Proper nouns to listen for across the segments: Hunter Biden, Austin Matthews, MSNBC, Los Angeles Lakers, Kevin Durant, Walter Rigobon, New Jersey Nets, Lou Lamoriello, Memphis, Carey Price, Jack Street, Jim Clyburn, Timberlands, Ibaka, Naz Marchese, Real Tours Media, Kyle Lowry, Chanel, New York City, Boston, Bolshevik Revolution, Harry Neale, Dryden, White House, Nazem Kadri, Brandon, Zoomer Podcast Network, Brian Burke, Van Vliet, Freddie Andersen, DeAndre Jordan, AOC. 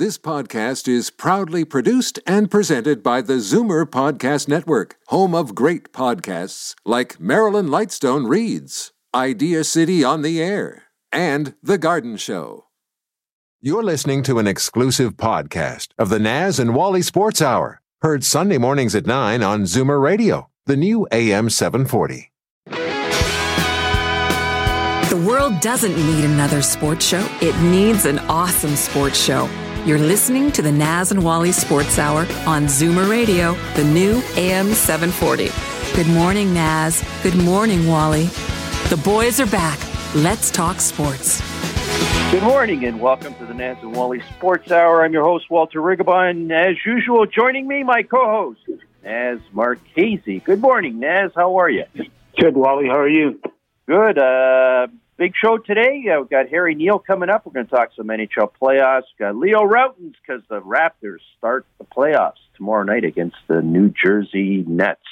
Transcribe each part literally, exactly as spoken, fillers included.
This podcast is proudly produced and presented by the Zoomer Podcast Network, home of great podcasts like Marilyn Lightstone Reads, Idea City on the Air, and The Garden Show. You're listening to an exclusive podcast of the Naz and Wally Sports Hour, heard Sunday mornings at nine on Zoomer Radio, the new A M seven forty. The world doesn't need another sports show. It needs an awesome sports show. You're listening to the Naz and Wally Sports Hour on Zoomer Radio, the new A M seven forty. Good morning, Naz. Good morning, Wally. The boys are back. Let's talk sports. Good morning and welcome to the Naz and Wally Sports Hour. I'm your host, Walter Rigobon. As usual, joining me, my co-host, Naz Marchese. Good morning, Naz. How are you? Good, Wally. How are you? Good. Uh... Big show today. Uh, we've got Harry Neale coming up. We're going to talk some N H L playoffs. Got Leo Rautins because the Raptors start the playoffs tomorrow night against the New Jersey Nets.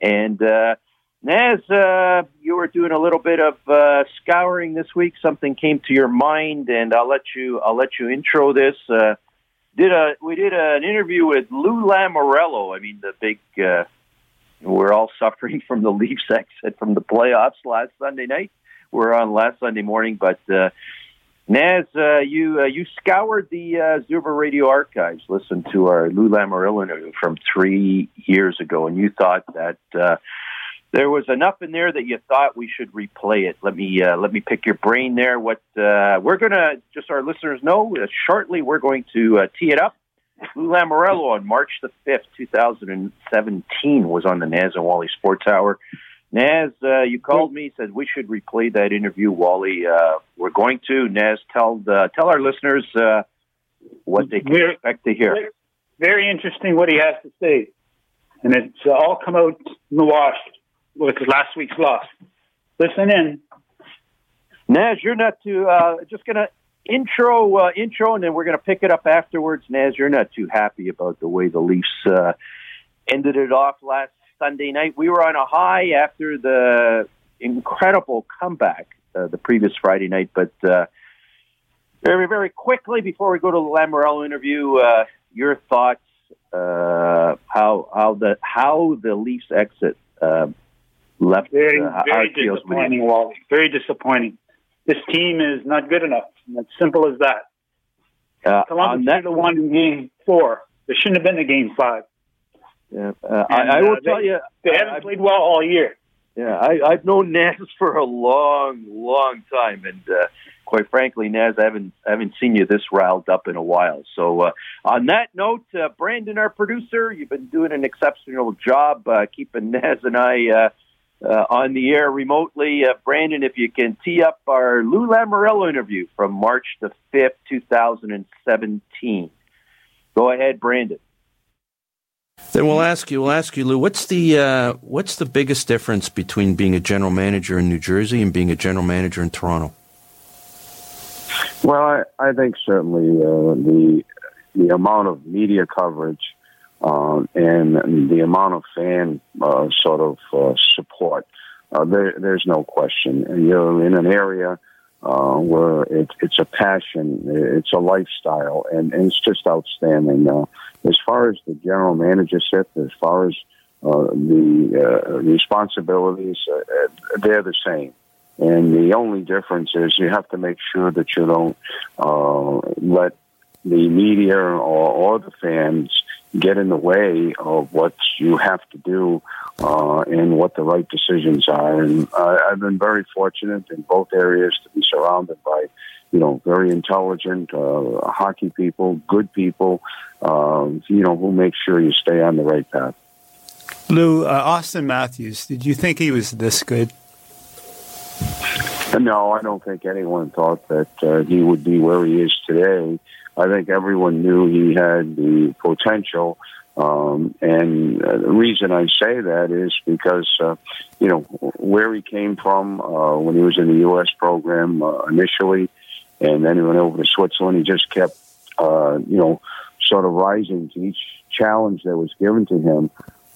And uh, Naz, uh, you were doing a little bit of uh, scouring this week. Something came to your mind, and I'll let you. I'll let you intro this. Uh, did a we did a, an interview with Lou Lamoriello. I mean, the big. Uh, we're all suffering from the Leafs exit from the playoffs last Sunday night. We're on last Sunday morning, but uh, Naz, uh, you uh, you scoured the uh, Zoomer Radio archives, listened to our Lou Lamoriello interview from three years ago, and you thought that uh, there was enough in there that you thought we should replay it. Let me uh, let me pick your brain there. What uh, we're gonna just our listeners know uh, shortly, we're going to uh, tee it up. Lou Lamoriello on March the fifth, two thousand and seventeen, was on the Naz and Wally Sports Hour. Naz, uh, you called me, said we should replay that interview, Wally. Uh, we're going to. Naz, tell the, tell our listeners uh, what they can very, expect to hear. Very interesting what he has to say. And it's uh, all come out in the wash with last week's loss. Listen in. Naz, you're not too, uh, just going to intro, uh, intro, and then we're going to pick it up afterwards. Naz, you're not too happy about the way the Leafs uh, ended it off last Sunday night. We were on a high after the incredible comeback uh, the previous Friday night, but uh, very, very quickly before we go to the Lamoriello interview, uh, your thoughts uh, how how the how the Leafs exit uh, left very, uh, very disappointing, Wally. Very disappointing. This team is not good enough. And it's simple as that. Uh, Columbus should have won in game four. There shouldn't have been a game five. Yeah, uh, and, I, I will uh, tell they, you, they haven't I, played well all year. Yeah, I, I've known Naz for a long, long time, and uh, quite frankly, Naz, I haven't, I haven't seen you this riled up in a while. So, uh, on that note, uh, Brandon, our producer, you've been doing an exceptional job uh, keeping Naz and I uh, uh, on the air remotely. Uh, Brandon, if you can tee up our Lou Lamoriello interview from March the fifth, two thousand and seventeen. Go ahead, Brandon. Then we'll ask you, we'll ask you, Lou, what's the uh, what's the biggest difference between being a general manager in New Jersey and being a general manager in Toronto? Well, I, I think certainly uh, the the amount of media coverage um, and the amount of fan uh, sort of uh, support. Uh, there, there's no question. And you're in an area uh, where it, it's a passion, it's a lifestyle, and, and it's just outstanding. Uh, As far as the general manager set, as far as uh, the uh, responsibilities, uh, they're the same. And the only difference is you have to make sure that you don't uh, let the media or, or the fans get in the way of what you have to do uh, and what the right decisions are. And uh, I've been very fortunate in both areas to be surrounded by you know, very intelligent, uh, hockey people, good people, um, you know, who make sure you stay on the right path. Lou, uh, Austin Matthews, did you think he was this good? No, I don't think anyone thought that uh, he would be where he is today. I think everyone knew he had the potential. Um, and uh, the reason I say that is because, uh, you know, where he came from uh, when he was in the U S program uh, initially, and then he went over to Switzerland. He just kept, uh, you know, sort of rising to each challenge that was given to him,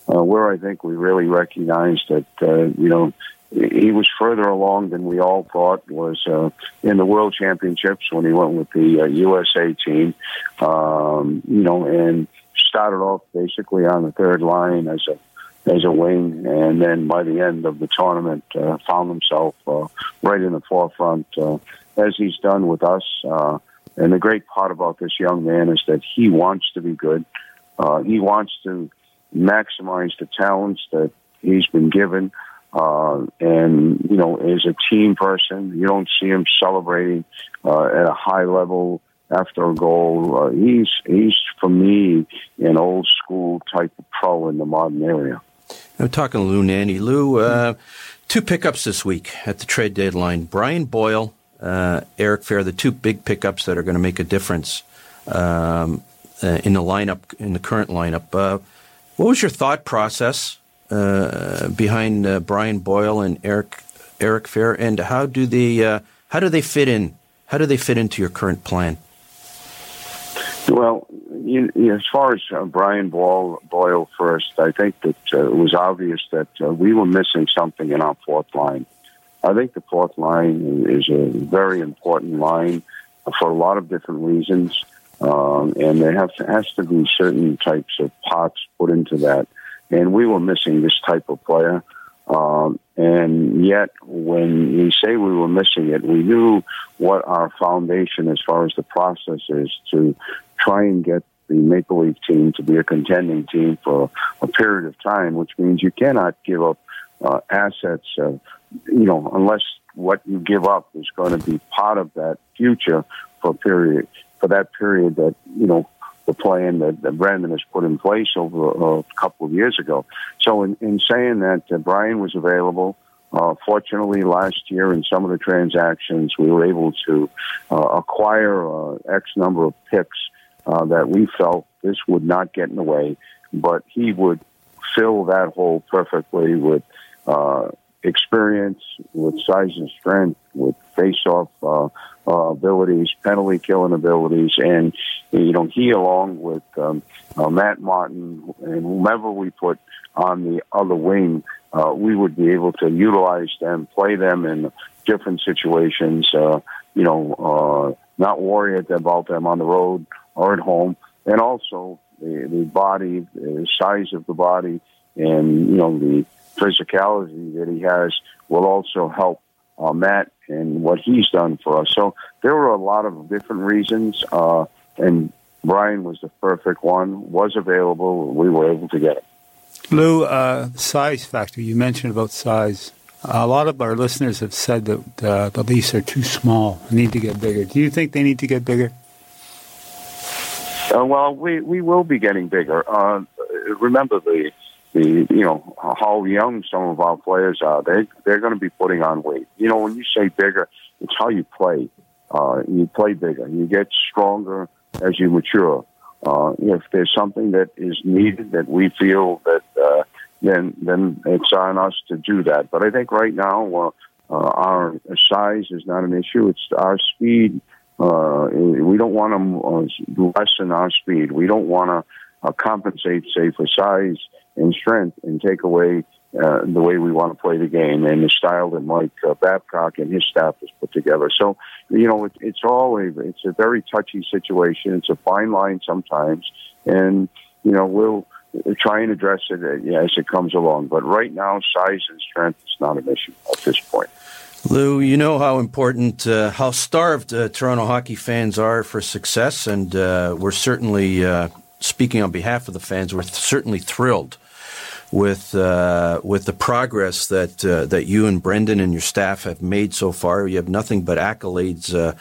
uh, where I think we really recognized that, uh, you know, he was further along than we all thought. Was uh, in the World Championships when he went with the uh, U S A team, um, you know, and started off basically on the third line as a as a wing, and then by the end of the tournament, uh, found himself uh, right in the forefront, uh, as he's done with us. Uh, and the great part about this young man is that he wants to be good. Uh, he wants to maximize the talents that he's been given. Uh, and, you know, as a team person, you don't see him celebrating uh, at a high level after a goal. Uh, he's, he's, for me, an old school type of pro in the modern area. I'm talking to Lou Nanny. Lou, uh, two pickups this week at the trade deadline. Brian Boyle, uh, Eric Fair, the two big pickups that are going to make a difference um, uh, in the lineup, in the current lineup. Uh, what was your thought process uh, behind uh, Brian Boyle and Eric Eric Fair, and how do they uh, how do they fit in? How do they fit into your current plan? Well, you, you know, as far as uh, Brian Boyle, Boyle first, I think that uh, it was obvious that uh, we were missing something in our fourth line. I think the fourth line is a very important line for a lot of different reasons, um, and there have to, has to be certain types of parts put into that. And we were missing this type of player. Um, and yet, when we say we were missing it, we knew what our foundation as far as the process is to try and get the Maple Leaf team to be a contending team for a period of time, which means you cannot give up uh, assets, uh, you know, unless what you give up is going to be part of that future for a period, for that period that, you know, the plan that, that Brandon has put in place over uh, a couple of years ago. So in, in saying that, uh, Brian was available. Uh, fortunately, last year in some of the transactions, we were able to uh, acquire uh, X number of picks uh, that we felt this would not get in the way, but he would fill that hole perfectly with uh, experience, with size and strength, with face-off uh, uh, abilities, penalty-killing abilities, and you know he, along with um, uh, Matt Martin and whomever we put on the other wing, uh, we would be able to utilize them, play them in different situations. Uh, you know, uh, not worry about them on the road or at home, and also the, the body, the size of the body, and you know the physicality that he has will also help uh, Matt and what he's done for us. So there were a lot of different reasons, uh, and Brian was the perfect one, was available, we were able to get it. Lou, uh, size factor, you mentioned about size. A lot of our listeners have said that uh, the Leafs are too small, need to get bigger. Do you think they need to get bigger? Uh, well, we, we will be getting bigger. Uh, remember the... The, you know, how young some of our players are. They, they're going to be putting on weight. You know, when you say bigger, it's how you play. Uh, you play bigger. You get stronger as you mature. Uh, if there's something that is needed that we feel that, uh, then, then it's on us to do that. But I think right now, uh, uh, our size is not an issue. It's our speed. Uh, we don't want to lessen our speed. We don't want to uh, compensate, say, for size and strength and take away uh, the way we want to play the game and the style that Mike uh, Babcock and his staff has put together. So, you know, it, it's all a, it's a very touchy situation. It's a fine line sometimes. And, you know, we'll try and address it as it comes along. But right now, size and strength is not an issue at this point. Lou, you know how important, uh, how starved uh, Toronto hockey fans are for success. And uh, we're certainly, uh, speaking on behalf of the fans, we're certainly thrilled with uh, with the progress that uh, that you and Brendan and your staff have made so far. You have nothing but accolades uh,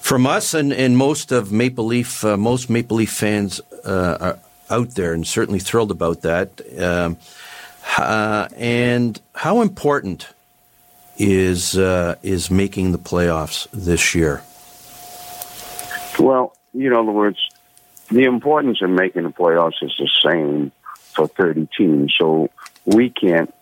from us and, and most of Maple Leaf uh, most Maple Leaf fans uh, are out there, and certainly thrilled about that. Um, uh, and how important is uh, is making the playoffs this year? Well, you know, in other words, the importance of making the playoffs is the same for thirty teams, so we can't,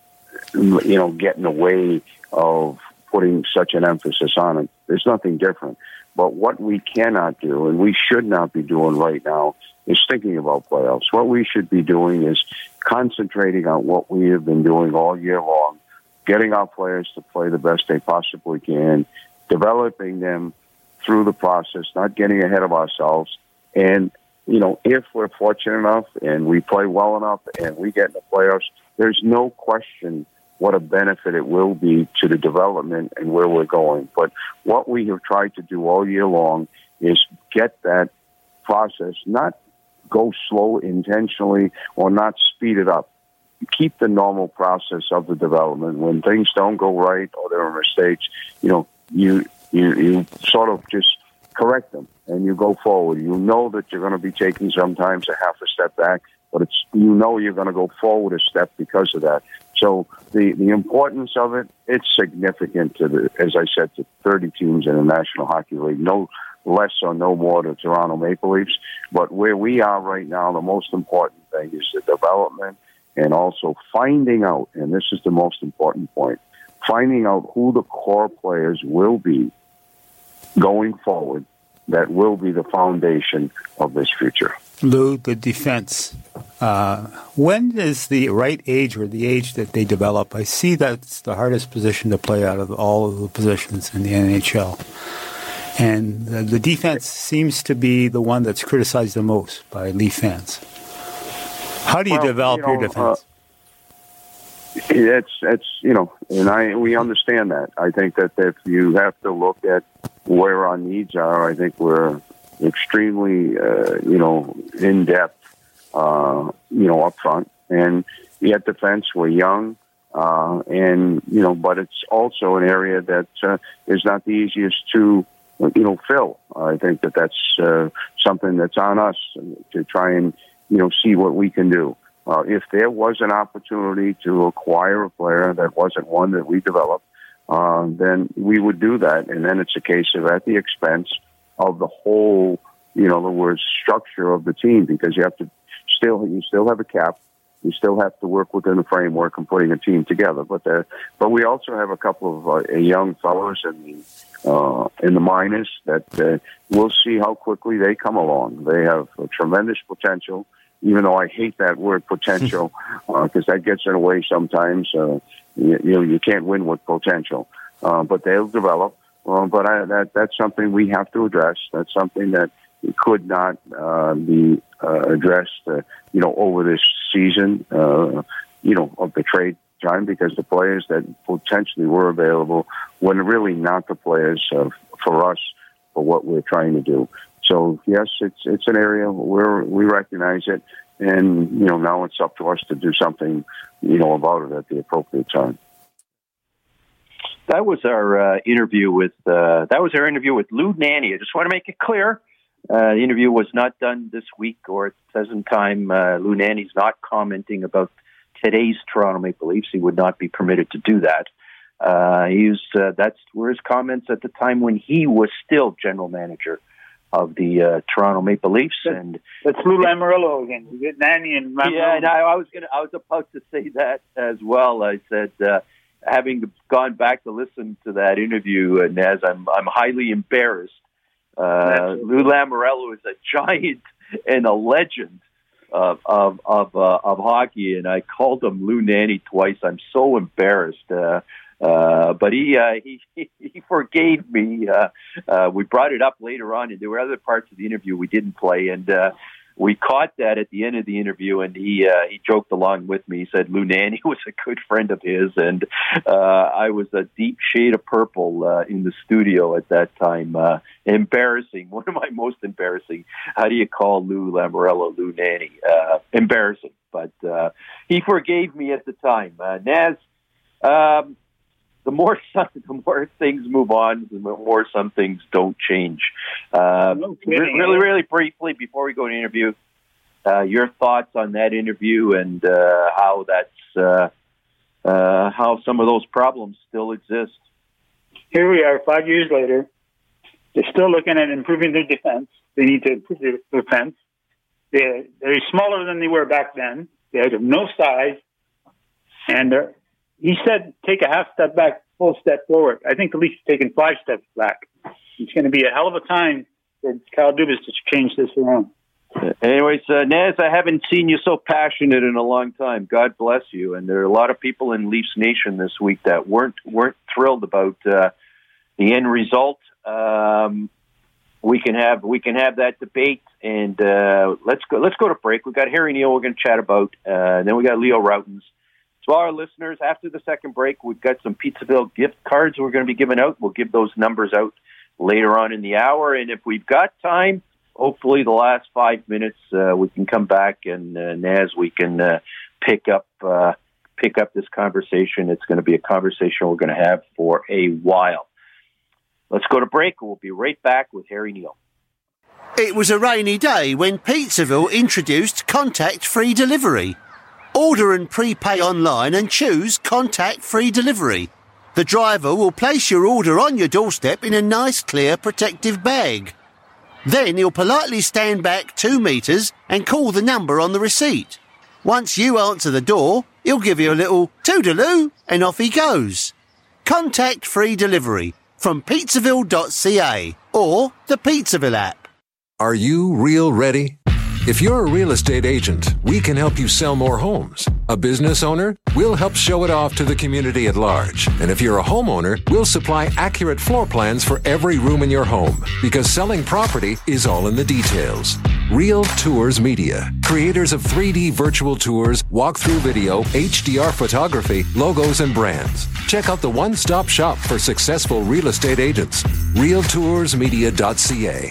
you know, get in the way of putting such an emphasis on it. There's nothing different. But what we cannot do, and we should not be doing right now, is thinking about playoffs. What we should be doing is concentrating on what we have been doing all year long, getting our players to play the best they possibly can, developing them through the process, not getting ahead of ourselves. And, you know, if we're fortunate enough and we play well enough and we get in the playoffs, there's no question what a benefit it will be to the development and where we're going. But what we have tried to do all year long is get that process, not go slow intentionally or not speed it up. Keep the normal process of the development. When things don't go right or there are mistakes, you know, you you, you sort of just correct them and you go forward. You know that you're going to be taking sometimes a half a step back, but it's you know you're going to go forward a step because of that. So the, the importance of it, it's significant to, the, as I said, to thirty teams in the National Hockey League, no less or no more to Toronto Maple Leafs. But where we are right now, the most important thing is the development and also finding out, and this is the most important point, finding out who the core players will be going forward that will be the foundation of this future. Lou, the defense. Uh, when is the right age or the age that they develop? I see that's the hardest position to play out of all of the positions in the N H L. And the, the defense seems to be the one that's criticized the most by Leaf fans. How do you well, develop you know, your defense? Uh, it's, it's, you know, and I we understand that. I think that if you have to look at where our needs are, I think we're extremely, uh, you know, in depth, uh, you know, up front. And yet defense, we're young. Uh, and, you know, but it's also an area that uh, is not the easiest to, you know, fill. I think that that's uh, something that's on us to try and, you know, see what we can do. Uh, if there was an opportunity to acquire a player that wasn't one that we developed, uh, then we would do that. And then it's a case of at the expense of the whole, you know, the word structure of the team, because you have to still, you still have a cap. You still have to work within the framework of putting a team together. But there, but we also have a couple of uh, young fellows in the, Uh, in the minors that uh, we'll see how quickly they come along. They have a tremendous potential, even though I hate that word potential because uh, that gets in the way sometimes. Uh, you, you know, you can't win with potential, uh, but they'll develop. Uh, but I, that that's something we have to address. That's something that could not uh, be uh, addressed, uh, you know, over this season, uh, you know, of the trade time, because the players that potentially were available were really not the players uh, for us for what we're trying to do. So yes, it's it's an area where we recognize it, and you know now it's up to us to do something, you know, about it at the appropriate time. That was our uh, interview with uh, that was our interview with Lou Nanni. I just want to make it clear. Uh, the interview was not done this week or at the present time. Uh, Lou Nanni's not commenting about today's Toronto Maple Leafs. He would not be permitted to do that. Uh, he used, uh, that's were his comments at the time when he was still general manager of the uh, Toronto Maple Leafs. That's, and that's Lou Lamoriello again. You get Nanni and Lamoriello. Yeah, and I, I was gonna, I was about to say that as well. I said, uh, having gone back to listen to that interview, uh, Naz, I'm I'm highly embarrassed. Uh, Lou Lamoriello is a giant and a legend Of of of, uh, of hockey, and I called him Lou Nanni twice. I'm so embarrassed, uh, uh, but he, uh, he he forgave me. Uh, uh, we brought it up later on, and there were other parts of the interview we didn't play, and uh, we caught that at the end of the interview. And he uh, he joked along with me. He said Lou Nanni was a good friend of his, and uh, I was a deep shade of purple uh, in the studio at that time. Uh, Embarrassing. One of my most embarrassing. How do you call Lou Lamoriello Lou Nanni? Uh, embarrassing. But uh, he forgave me at the time. Uh, Naz, um, the more some, the more things move on, the more some things don't change. Uh, no kidding. Really, really briefly, before we go to the interview, uh, your thoughts on that interview and uh, how that's uh, uh, how some of those problems still exist. Here we are, five years later. They're still looking at improving their defense. They need to improve their defense. They're, they're smaller than they were back then. They have no size. And he said, take a half step back, full step forward. I think the Leafs have taken five steps back. It's going to be a hell of a time for Kyle Dubas to change this around. Anyways, uh, Naz, I haven't seen you so passionate in a long time. God bless you. And there are a lot of people in Leafs Nation this week that weren't weren't thrilled about uh, the end result. Um, we can have we can have that debate, and uh, let's go let's go to break. We got Harry Neale. We're going to chat about, uh, and then we got Leo Rautins. To our listeners, after the second break, we've got some Pizzaville gift cards we're going to be giving out. We'll give those numbers out later on in the hour, and if we've got time. Hopefully the last five minutes uh, we can come back and uh, Naz, we can uh, pick up uh, pick up this conversation. It's going to be a conversation we're going to have for a while. Let's go to break. We'll be right back with Harry Neale. It was a rainy day when Pizzaville introduced contact-free delivery. Order and prepay online and choose contact-free delivery. The driver will place your order on your doorstep in a nice, clear, protective bag. Then he'll politely stand back two metres and call the number on the receipt. Once you answer the door, he'll give you a little toodaloo and off he goes. Contact-free delivery from pizzaville dot c a or the Pizzaville app. Are you real ready? If you're a real estate agent, we can help you sell more homes. A business owner? We'll help show it off to the community at large. And if you're a homeowner, we'll supply accurate floor plans for every room in your home. Because selling property is all in the details. Real Tours Media. Creators of three D virtual tours, walkthrough video, H D R photography, logos, and brands. Check out the one-stop shop for successful real estate agents. real tours media dot c a.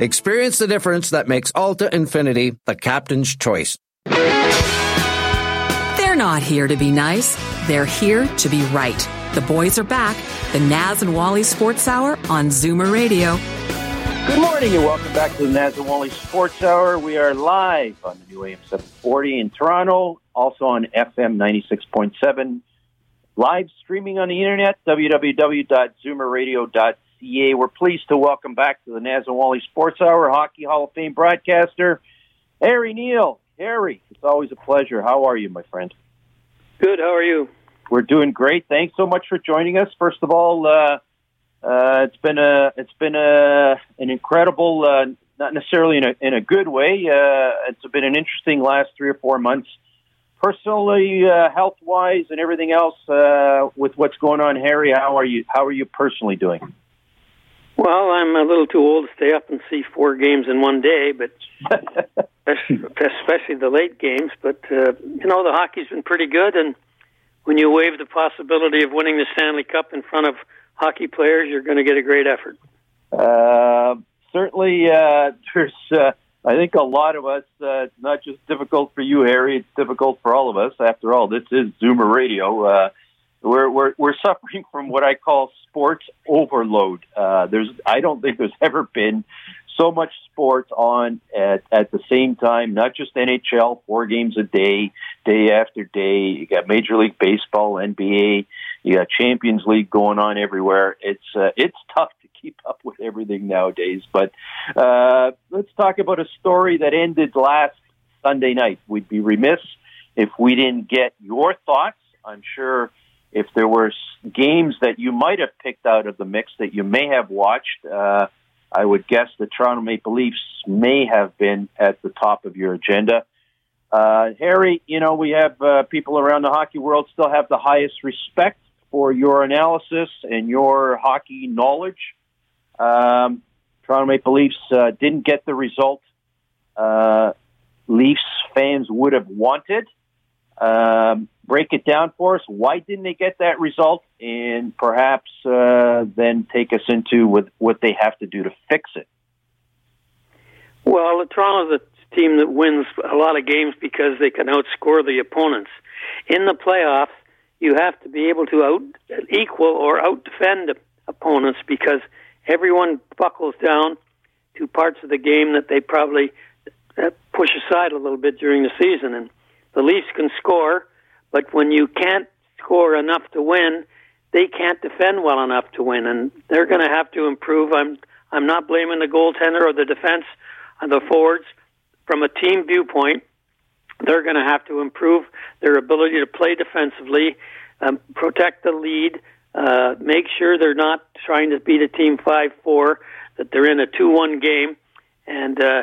Experience the difference that makes Alta Infinity the captain's choice. They're not here to be nice. They're here to be right. The boys are back. The Naz and Wally Sports Hour on Zoomer Radio. Good morning and welcome back to the Naz and Wally Sports Hour. We are live on the new A M seven forty in Toronto, also on F M ninety-six point seven. Live streaming on the internet, w w w dot zoomer radio dot com. Yeah, we're pleased to welcome back to the Naz and Wally Sports Hour, Hockey Hall of Fame broadcaster, Harry Neale. Harry, it's always a pleasure. How are you, my friend? Good, how are you? We're doing great. Thanks so much for joining us. First of all, uh, uh, it's been a it's been a an incredible, uh, not necessarily in a in a good way. Uh, it's been an interesting last three or four months, personally, uh, health wise, and everything else uh, with what's going on. Harry, how are you? How are you personally doing? Well, I'm a little too old to stay up and see four games in one day, but especially the late games. But, uh, you know, the hockey's been pretty good, and when you waive the possibility of winning the Stanley Cup in front of hockey players, you're going to get a great effort. Uh, certainly, uh, there's, uh, I think a lot of us, uh, it's not just difficult for you, Harry, it's difficult for all of us. After all, this is Zoomer Radio. Uh We're, we're we're suffering from what I call sports overload. Uh, there's I don't think there's ever been so much sports on at, at the same time. Not just N H L, four games a day, day after day. You got Major League Baseball, N B A. You got Champions League going on everywhere. It's uh, it's tough to keep up with everything nowadays. But uh, let's talk about a story that ended last Sunday night. We'd be remiss if we didn't get your thoughts. I'm sure. If there were games that you might have picked out of the mix that you may have watched, uh, I would guess the Toronto Maple Leafs may have been at the top of your agenda. Uh, Harry, you know, we have uh, people around the hockey world still have the highest respect for your analysis and your hockey knowledge. Um, Toronto Maple Leafs uh, didn't get the result uh, Leafs fans would have wanted. Um, break it down for us. Why didn't they get that result? And perhaps uh, then take us into with what they have to do to fix it. Well, Toronto's a team that wins a lot of games because they can outscore the opponents. In the playoffs, you have to be able to out-equal or out-defend opponents because everyone buckles down to parts of the game that they probably push aside a little bit during the season. And the Leafs can score, but when you can't score enough to win, they can't defend well enough to win, and they're going to have to improve. I'm I'm not blaming the goaltender or the defense and the forwards. From a team viewpoint, they're going to have to improve their ability to play defensively, um, protect the lead, uh, make sure they're not trying to beat a team five four, that they're in a two one game, and uh,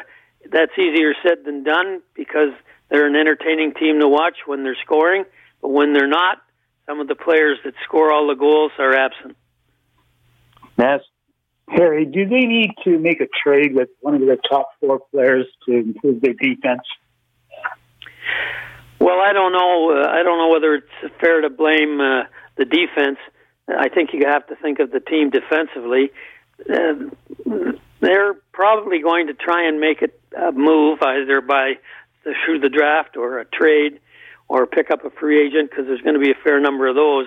that's easier said than done because they're an entertaining team to watch when they're scoring, but when they're not, some of the players that score all the goals are absent. Naz? Harry, do they need to make a trade with one of their top four players to improve their defense? Well, I don't know. Uh, I don't know whether it's fair to blame uh, the defense. I think you have to think of the team defensively. Uh, they're probably going to try and make a move either by the, through the draft or a trade or pick up a free agent because there's going to be a fair number of those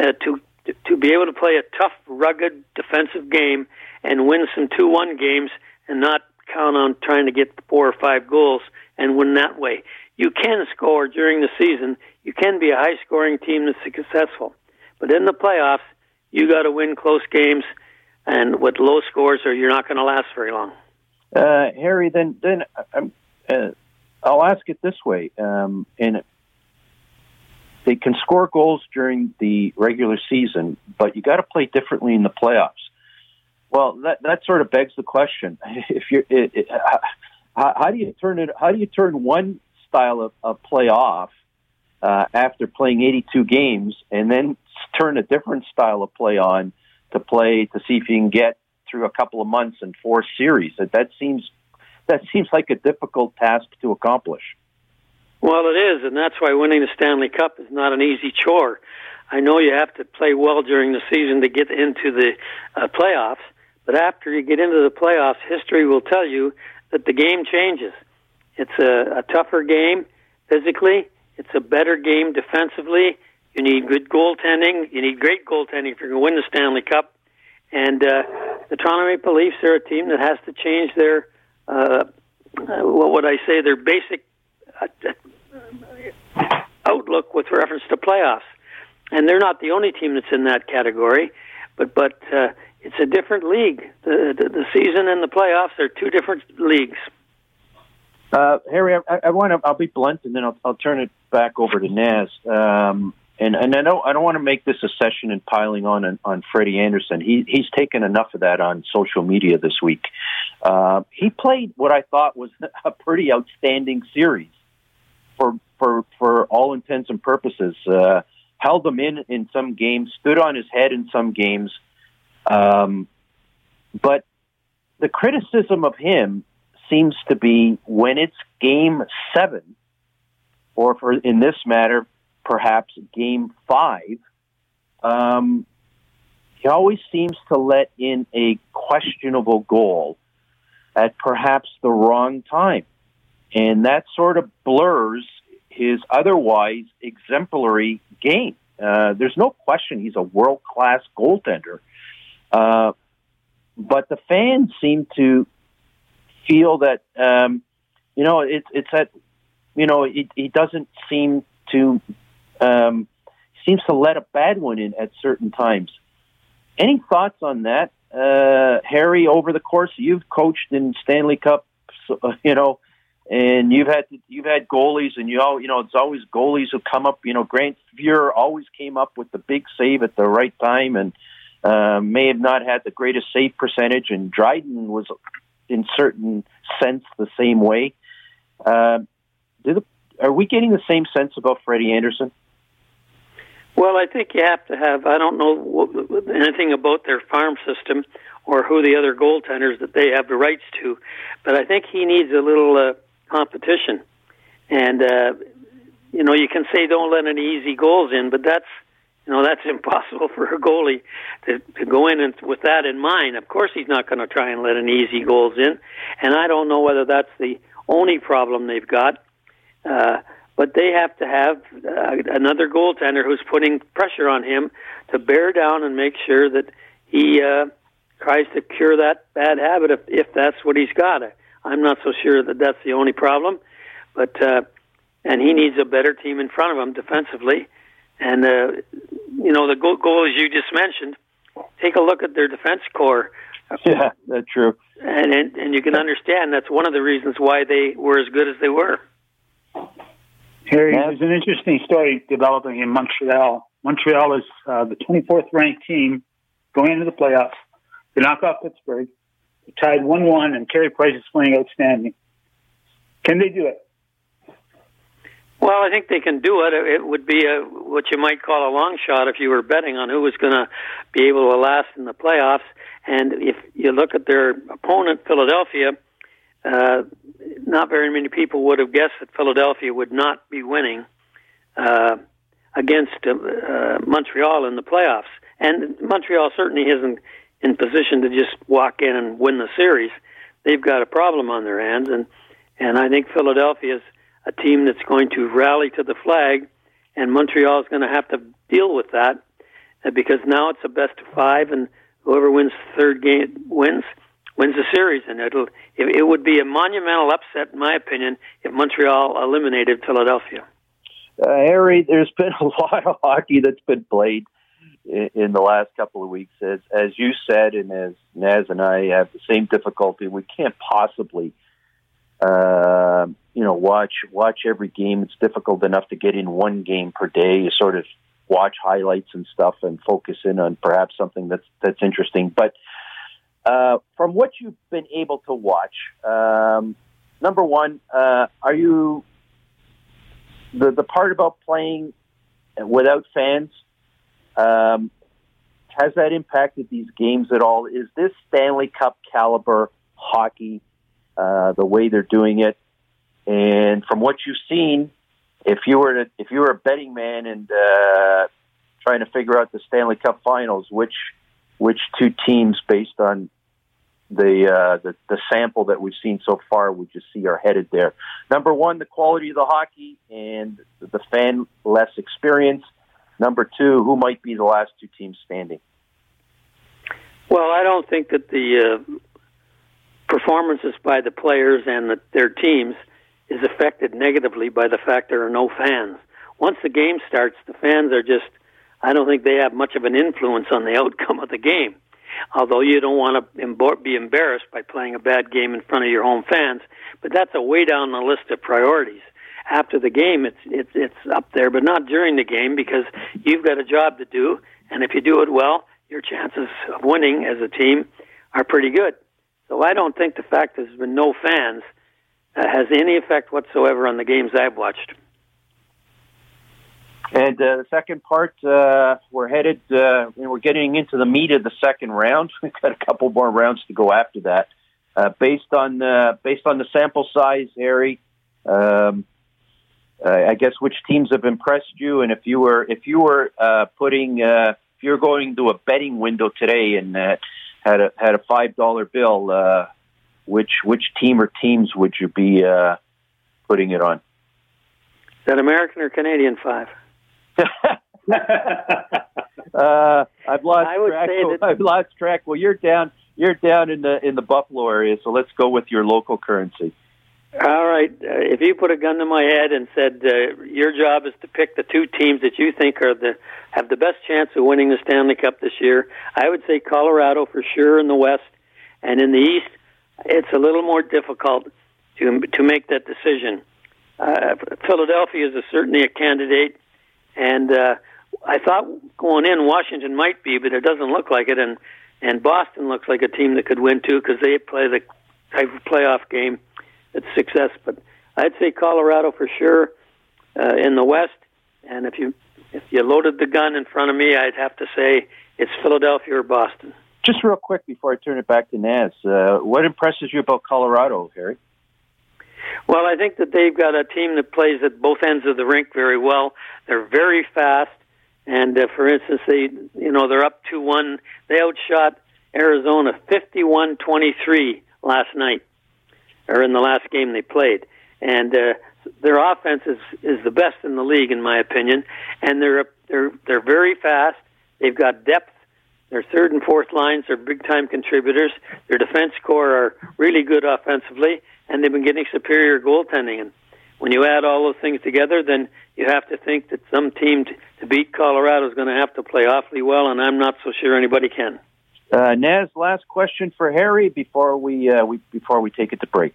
uh, to to be able to play a tough, rugged defensive game and win some two one games and not count on trying to get four or five goals and win that way. You can score during the season. You can be a high-scoring team that's successful. But in the playoffs, you got to win close games and with low scores or you're not going to last very long. Uh, Harry, then then I'm, uh, I'll ask it this way. Um, and They can score goals during the regular season, but you got to play differently in the playoffs. Well, that that sort of begs the question: if you, how, how do you turn it? How do you turn one style of, of playoff uh, after playing eighty-two games, and then turn a different style of play on to play to see if you can get through a couple of months and four series? That that seems that seems like a difficult task to accomplish. Well, it is, and that's why winning the Stanley Cup is not an easy chore. I know you have to play well during the season to get into the uh, playoffs, but after you get into the playoffs, history will tell you that the game changes. It's a, a tougher game physically. It's a better game defensively. You need good goaltending. You need great goaltending if you're going to win the Stanley Cup. And uh, the Toronto Maple Leafs are a team that has to change their, uh, what would I say, their basic outlook with reference to playoffs, and they're not the only team that's in that category, but but uh, it's a different league. The, the the season and the playoffs are two different leagues. Uh, Harry, I, I want to. I'll be blunt, and then I'll, I'll turn it back over to Naz. Um, and and I don't I don't want to make this a session and piling on on, on Freddie Andersen. He he's taken enough of that on social media this week. Uh, he played what I thought was a pretty outstanding series. For, for for all intents and purposes, uh, held him in in some games, stood on his head in some games. Um, but the criticism of him seems to be when it's game seven, or for in this matter, perhaps game five, um, he always seems to let in a questionable goal at perhaps the wrong time. And that sort of blurs his otherwise exemplary game. Uh, there's no question he's a world-class goaltender. Uh, but the fans seem to feel that, um, you know, it, it's that, you know, he it, it doesn't seem to, um, seems to let a bad one in at certain times. Any thoughts on that, uh, Harry, over the course you've coached in Stanley Cup, you know, and you've had you've had goalies, and you all you know it's always goalies who come up. You know, Grant Fuhr always came up with the big save at the right time, and uh, may have not had the greatest save percentage. And Dryden was, in certain sense, the same way. Uh, do the, are we getting the same sense about Freddie Andersen? Well, I think you have to have, I don't know anything about their farm system or who the other goaltenders that they have the rights to, but I think he needs a little uh, competition. And, uh, you know, you can say don't let any easy goals in, but that's, you know, that's impossible for a goalie to, to go in and with that in mind. Of course he's not going to try and let any easy goals in, and I don't know whether that's the only problem they've got. Uh, but they have to have uh, another goaltender who's putting pressure on him to bear down and make sure that he uh, tries to cure that bad habit if, if that's what he's got. I'm not so sure that that's the only problem, but uh, and he needs a better team in front of him defensively. And, uh, you know, the goal, goal, as you just mentioned, take a look at their defense corps. Yeah, that's true. And, and and you can understand that's one of the reasons why they were as good as they were. Harry, there's an interesting story developing in Montreal. Montreal is uh, the twenty-fourth ranked team going into the playoffs. They knock off Pittsburgh. They're tied one one, and Carey Price is playing outstanding. Can they do it? Well, I think they can do it. It would be a, what you might call a long shot if you were betting on who was going to be able to last in the playoffs. And if you look at their opponent, Philadelphia, uh, not very many people would have guessed that Philadelphia would not be winning uh, against uh, uh, Montreal in the playoffs. And Montreal certainly isn't in position to just walk in and win the series. They've got a problem on their hands, and, and I think Philadelphia's a team that's going to rally to the flag, and Montreal is going to have to deal with that because now it's a best of five, and whoever wins the third game wins wins the series. And it'll it would be a monumental upset, in my opinion, if Montreal eliminated Philadelphia. Uh, Harry, there's been a lot of hockey that's been played in, in the last couple of weeks, as as you said, and as Naz and I have the same difficulty. We can't possibly. Uh, you know, watch watch every game. It's difficult enough to get in one game per day. You sort of watch highlights and stuff and focus in on perhaps something that's that's interesting. But uh, from what you've been able to watch, um, number one, uh, are you the the part about playing without fans? Um, has that impacted these games at all? Is this Stanley Cup caliber hockey? Uh, the way they're doing it, and from what you've seen, if you were to, if you were a betting man and uh, trying to figure out the Stanley Cup Finals, which which two teams, based on the uh, the, the sample that we've seen so far, would you see are headed there? Number one, the quality of the hockey and the fan-less experience. Number two, who might be the last two teams standing? Well, I don't think that the Uh... performances by the players and the, their teams is affected negatively by the fact there are no fans. Once the game starts, the fans are just, I don't think they have much of an influence on the outcome of the game. Although you don't want to be embarrassed by playing a bad game in front of your home fans, but that's a way down the list of priorities. After the game, it's, it's, it's up there, but not during the game because you've got a job to do, and if you do it well, your chances of winning as a team are pretty good. So I don't think the fact there's been no fans uh, has any effect whatsoever on the games I've watched. And uh, the second part, uh, we're headed, uh, we're getting into the meat of the second round. We've got a couple more rounds to go after that. Uh, based on uh, based on the sample size, Harry, um, uh, I guess which teams have impressed you? And if you were if you were uh, putting uh, if you're going to a betting window today and uh, had a had a five dollar bill, uh, which which team or teams would you be uh, putting it on? Is that American or Canadian five? uh, I've lost I would track. Say that I've lost track. Well, you're down. You're down in the in the Buffalo area, so let's go with your local currency. All right. Uh, if you put a gun to my head and said uh, your job is to pick the two teams that you think are the have the best chance of winning the Stanley Cup this year, I would say Colorado for sure in the West, and in the East, it's a little more difficult to to make that decision. Uh, Philadelphia is a, certainly a candidate, and uh, I thought going in Washington might be, but it doesn't look like it, and and Boston looks like a team that could win too because they play the type of playoff game. It's success, but I'd say Colorado for sure uh, in the West. And if you if you loaded the gun in front of me, I'd have to say it's Philadelphia or Boston. Just real quick before I turn it back to Naz, uh, what impresses you about Colorado, Harry? Well, I think that they've got a team that plays at both ends of the rink very well. They're very fast, and uh, for instance, they you know they're up two one. They outshot Arizona fifty-one twenty-three last night, or in the last game they played, and uh, their offense is, is the best in the league, in my opinion. And they're they're they're very fast. They've got depth. Their third and fourth lines are big-time contributors. Their defense corps are really good offensively, and they've been getting superior goaltending. And when you add all those things together, then you have to think that some team t- to beat Colorado is going to have to play awfully well, and I'm not so sure anybody can. Uh, Naz, last question for Harry before we, uh, we before we take it to break.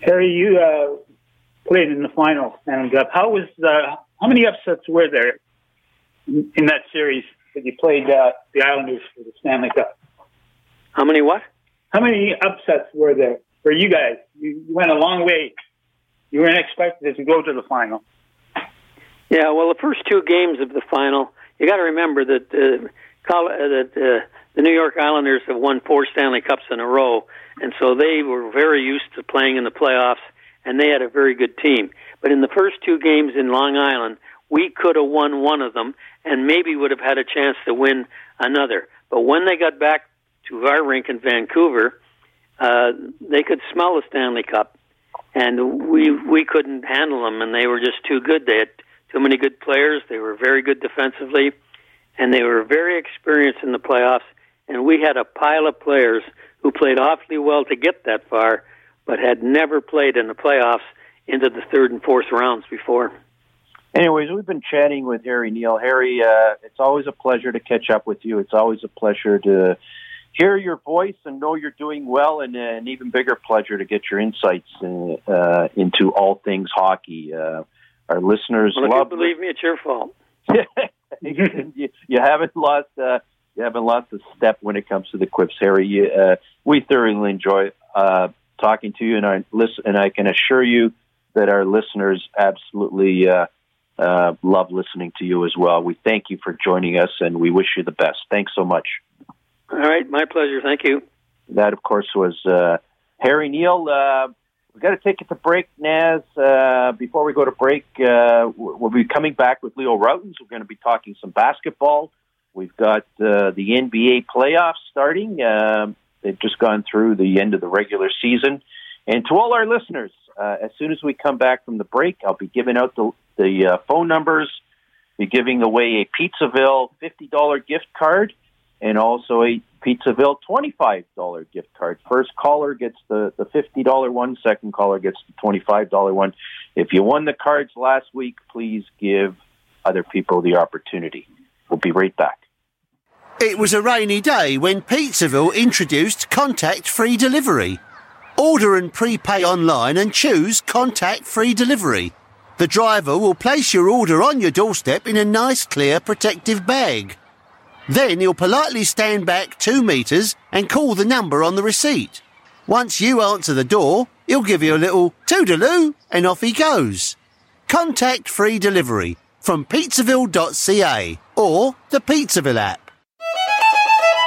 Harry, you uh, played in the final, and uh, how was uh, how many upsets were there in that series? That you played uh, the Islanders for the Stanley Cup. How many what? How many upsets were there for you guys? You, you went a long way. You weren't expected to go to the final. Yeah, well, the first two games of the final, you got to remember that, uh, Col- uh, that uh, the New York Islanders have won four Stanley Cups in a row, and so they were very used to playing in the playoffs, and they had a very good team. But in the first two games in Long Island, we could have won one of them and maybe would have had a chance to win another. But when they got back to our rink in Vancouver, uh, they could smell the Stanley Cup, and we we couldn't handle them, and they were just too good. They had too many good players. They were very good defensively, and they were very experienced in the playoffs, and we had a pile of players who played awfully well to get that far but had never played in the playoffs into the third and fourth rounds before. Anyways, we've been chatting with Harry Neale. Harry, uh, it's always a pleasure to catch up with you. It's always a pleasure to hear your voice and know you're doing well, and uh, an even bigger pleasure to get your insights in, uh, into all things hockey. Uh, our listeners well, love. If you believe me, it's your fault. you, you haven't lost. Uh, you haven't lost a step when it comes to the quips, Harry. You, uh, we thoroughly enjoy uh, talking to you, and I listen. And I can assure you that our listeners absolutely. Uh, Uh, love listening to you as well. We thank you for joining us, and we wish you the best. Thanks so much. All right. My pleasure. Thank you. That, of course, was uh, Harry Neale. Uh, we've got to take it to break, Naz. Uh, before we go to break, uh, we'll be coming back with Leo Rautins. We're going to be talking some basketball. We've got uh, the N B A playoffs starting. Uh, they've just gone through the end of the regular season. And to all our listeners, uh, as soon as we come back from the break, I'll be giving out the, the uh, phone numbers, be giving away a Pizzaville fifty dollars gift card, and also a Pizzaville twenty-five dollars gift card. First caller gets the, the fifty dollars one, second caller gets the twenty-five dollars one. If you won the cards last week, please give other people the opportunity. We'll be right back. It was a rainy day when Pizzaville introduced contact-free delivery. Order and prepay online and choose contact-free delivery. The driver will place your order on your doorstep in a nice, clear, protective bag. Then he'll politely stand back two metres and call the number on the receipt. Once you answer the door, he'll give you a little toodaloo and off he goes. Contact-free delivery from pizzaville dot c a or the Pizzaville app.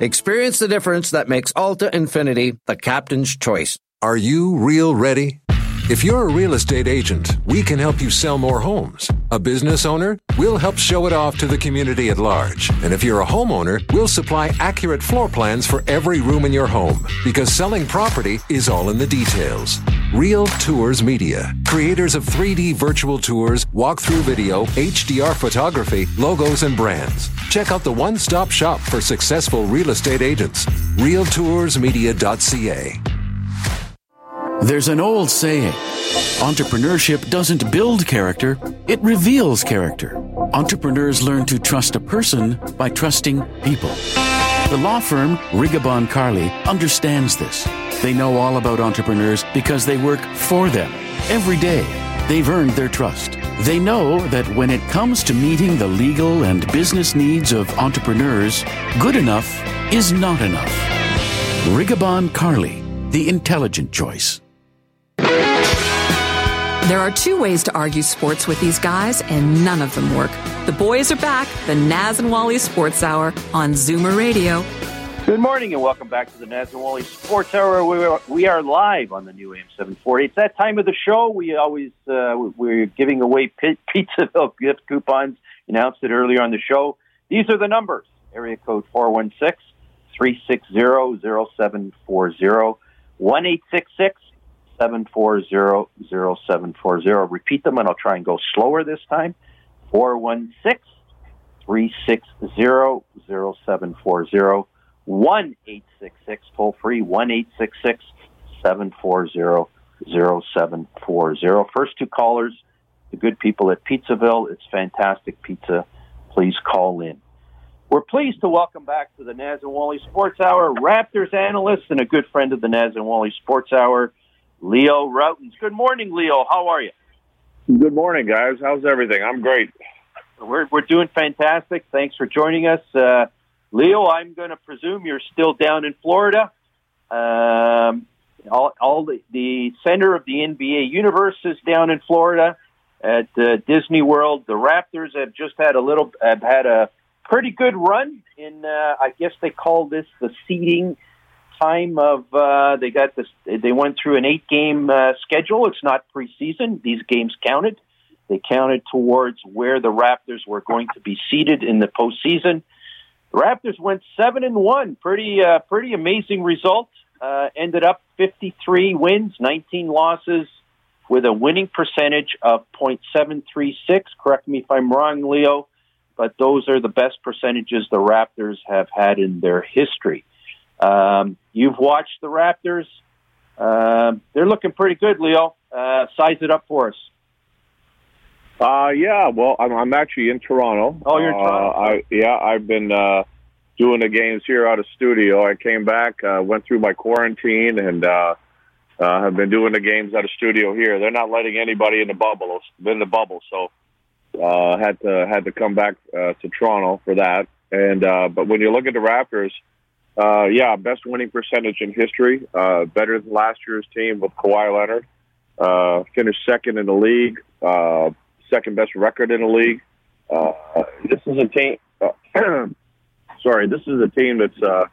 Experience the difference that makes Alta Infinity the captain's choice. Are you real ready? If you're a real estate agent, we can help you sell more homes. A business owner? We'll help show it off to the community at large. And if you're a homeowner, we'll supply accurate floor plans for every room in your home. Because selling property is all in the details. Real Tours Media, creators of three D virtual tours, walkthrough video, H D R photography, logos, and brands. Check out the one-stop shop for successful real estate agents. real tours media dot c a. There's an old saying, entrepreneurship doesn't build character, it reveals character. entrepreneurs learn to trust a person by trusting people. The law firm Rigobon Carle understands this. They know all about entrepreneurs because they work for them. Every day, they've earned their trust. They know that when it comes to meeting the legal and business needs of entrepreneurs, good enough is not enough. Rigobon Carle, the intelligent choice. There are two ways to argue sports with these guys, and none of them work. The boys are back, the Naz and Wally Sports Hour on Zoomer Radio. Good morning and welcome back to the Naz and Wally Sports Hour. We are, we are live on the new A M seven forty. It's that time of the show. We always, uh, we're giving away Pizzaville gift coupons. Announced it earlier on the show. These are the numbers. Area code four one six, three six zero, zero seven four zero, one eight six six, seven four zero, zero seven four zero. Repeat them, and I'll try and go slower this time. four one six, three six zero, zero seven four zero, one eight six six, toll free, one eight six six, seven four zero, zero seven four zero. First two callers, the good people at Pizzaville. It's fantastic pizza. Please call in. We're pleased to welcome back to the Naz and Wally Sports Hour Raptors analyst and a good friend of the Naz and Wally Sports Hour, Leo Rautins. Good morning, Leo. How are you? Good morning, guys. How's everything? I'm great. We're we're doing fantastic. Thanks for joining us, uh, Leo. I'm going to presume you're still down in Florida. Um, all all the, the center of the N B A universe is down in Florida at uh, Disney World. The Raptors have just had a little have had a pretty good run in. Uh, I guess they call this the seeding time of uh, they got this. They went through an eight-game uh, schedule. It's not preseason. These games counted. They counted towards where the Raptors were going to be seeded in the postseason. The Raptors went seven and one. Pretty, uh, pretty amazing result. Uh, ended up fifty-three wins, nineteen losses, with a winning percentage of point seven three six. Correct me if I'm wrong, Leo, but those are the best percentages the Raptors have had in their history. Um, you've watched the Raptors. Uh, they're looking pretty good, Leo. Uh, size it up for us. Uh, yeah, well, I'm, I'm actually in Toronto. Oh, you're in Toronto. Uh, I, yeah, I've been uh, doing the games here out of studio. I came back, uh, went through my quarantine, and uh, uh, have been doing the games out of studio here. They're not letting anybody in the bubble. In the bubble, so uh, had to had to come back uh, to Toronto for that. And uh, but when you look at the Raptors. Uh, yeah, best winning percentage in history, uh, better than last year's team with Kawhi Leonard, uh, finished second in the league, uh, second best record in the league. Uh, this is a team, uh, sorry, this is a team that's uh,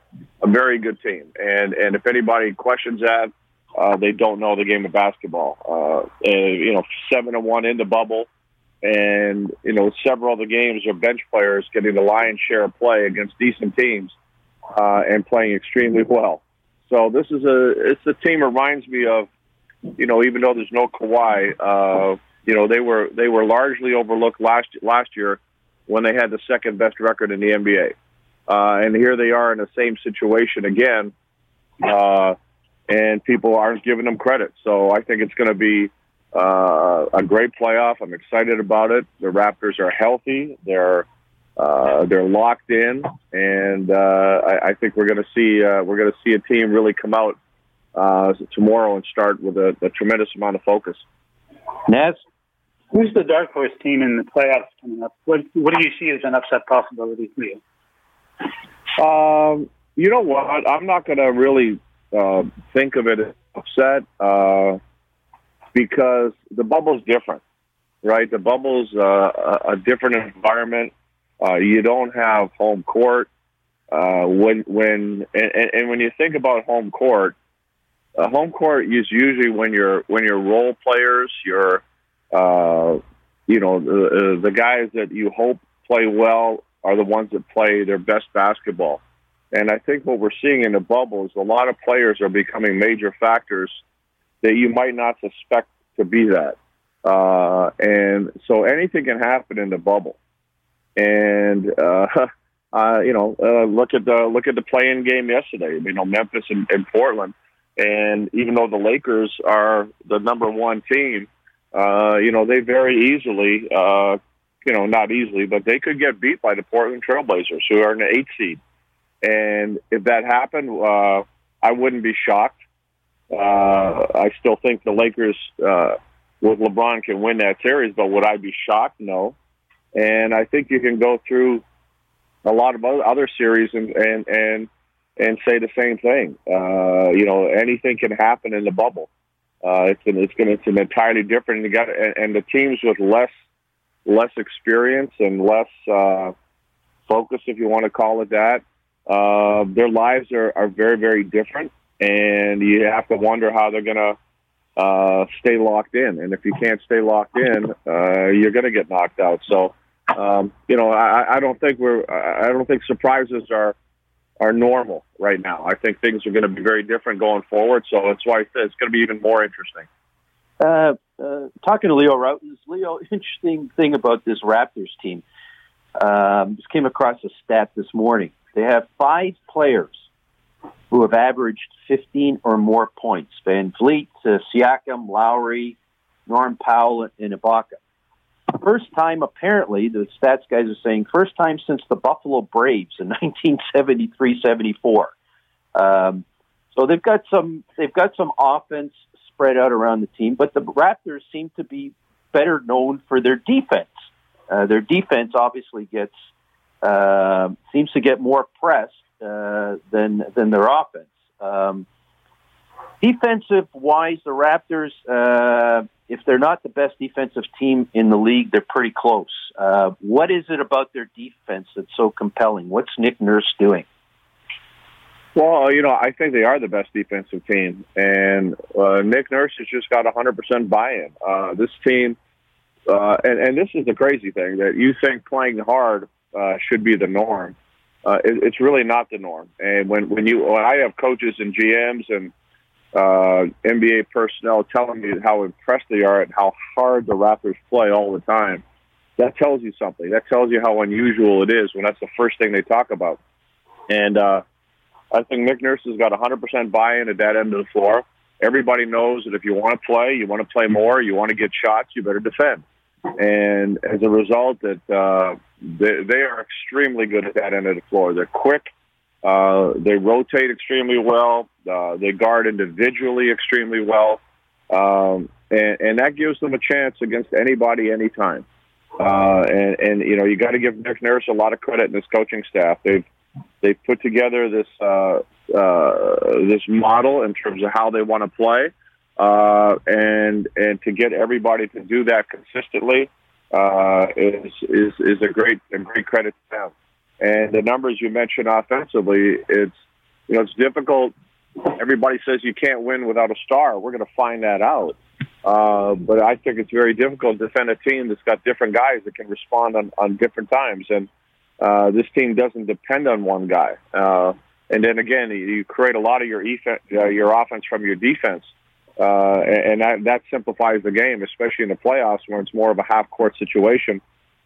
a very good team. And, and if anybody questions that, uh, they don't know the game of basketball. Uh, and, you know, seven and one in the bubble. And, you know, several of the games are bench players getting the lion's share of play against decent teams. Uh, and playing extremely well. So this is a it's a team reminds me of, you know, even though there's no Kawhi, uh, you know, they were they were largely overlooked last last year when they had the second best record in the N B A, uh, and here they are in the same situation again, uh, and people aren't giving them credit. So I think it's going to be uh, a great playoff. I'm excited about it. The Raptors are healthy. They're Uh, they're locked in, and uh, I, I think we're going to see uh, we're going to see a team really come out uh, tomorrow and start with a, a tremendous amount of focus. Naz, who's the dark horse team in the playoffs coming up? What what do you see as an upset possibility for you? Um, you know what? I, I'm not going to really uh, think of it as upset uh, because the bubble's different, right? The bubble's uh, a, a different environment. Uh, you don't have home court. Uh, when when and, and when you think about home court, uh, home court is usually when you're when you're role players, you're uh, you know the, the guys that you hope play well are the ones that play their best basketball. And I think what we're seeing in the bubble is a lot of players are becoming major factors that you might not suspect to be that. Uh, and so anything can happen in the bubble. And uh, uh, you know, uh, look at the look at the play-in game yesterday. You know, Memphis and, and Portland. And even though the Lakers are the number one team, uh, you know, they very easily uh, you know, not easily, but they could get beat by the Portland Trailblazers, who are an eight seed. And if that happened, uh, I wouldn't be shocked. Uh, I still think the Lakers uh, with LeBron can win that series, but would I be shocked? No. And I think you can go through a lot of other series and and, and, and say the same thing. Uh, you know, anything can happen in the bubble. Uh, it's an it's going it's an entirely different. You got and, and the teams with less less experience and less uh, focus, if you want to call it that. Uh, their lives are, are very, very different, and you have to wonder how they're going to uh, stay locked in. And if you can't stay locked in, uh, you're going to get knocked out. So, um, you know, I, I don't think we're I don't think surprises are are normal right now. I think things are going to be very different going forward. So that's why it's going to be even more interesting. Uh, uh, talking to Leo Rautins, Leo, interesting thing about this Raptors team. Um, just came across a stat this morning. They have five players who have averaged fifteen or more points. Van Vliet, uh, Siakam, Lowry, Norm Powell, and Ibaka. First time, apparently, the stats guys are saying, first time since the Buffalo Braves in nineteen seventy-three seventy-four. Um, so they've got some they've got some offense spread out around the team, but the Raptors seem to be better known for their defense. Uh, their defense obviously gets... Uh, seems to get more press uh, than than their offense. Um, defensive-wise, the Raptors, uh, if they're not the best defensive team in the league, they're pretty close. Uh, what is it about their defense that's so compelling? What's Nick Nurse doing? Well, you know, I think they are the best defensive team, and uh, Nick Nurse has just got one hundred percent buy-in. Uh, this team, uh, and, and this is the crazy thing, that you think playing hard Uh, should be the norm. Uh, it, it's really not the norm. And when, when you when I have coaches and G Ms and uh, N B A personnel telling me how impressed they are and how hard the Raptors play all the time, that tells you something. That tells you how unusual it is when that's the first thing they talk about. And uh, I think Nick Nurse has got one hundred percent buy-in at that end of the floor. Everybody knows that if you want to play, you want to play more, you want to get shots, you better defend. And as a result, that uh, they, they are extremely good at that end of the floor. They're quick. Uh, they rotate extremely well. Uh, they guard individually extremely well. Um, and, and that gives them a chance against anybody, anytime. Uh, and, and, you know, you got to give Nick Nurse a lot of credit and his coaching staff. They've, they've put together this, uh, uh, this model in terms of how they want to play. Uh, and and to get everybody to do that consistently uh, is is is a great a great credit to them. And the numbers you mentioned offensively, it's you know it's difficult. Everybody says you can't win without a star. We're going to find that out. Uh, but I think it's very difficult to defend a team that's got different guys that can respond on, on different times. And uh, this team doesn't depend on one guy. Uh, and then again, you create a lot of your efe- uh, your offense from your defense. Uh, and that, that simplifies the game, especially in the playoffs where it's more of a half-court situation.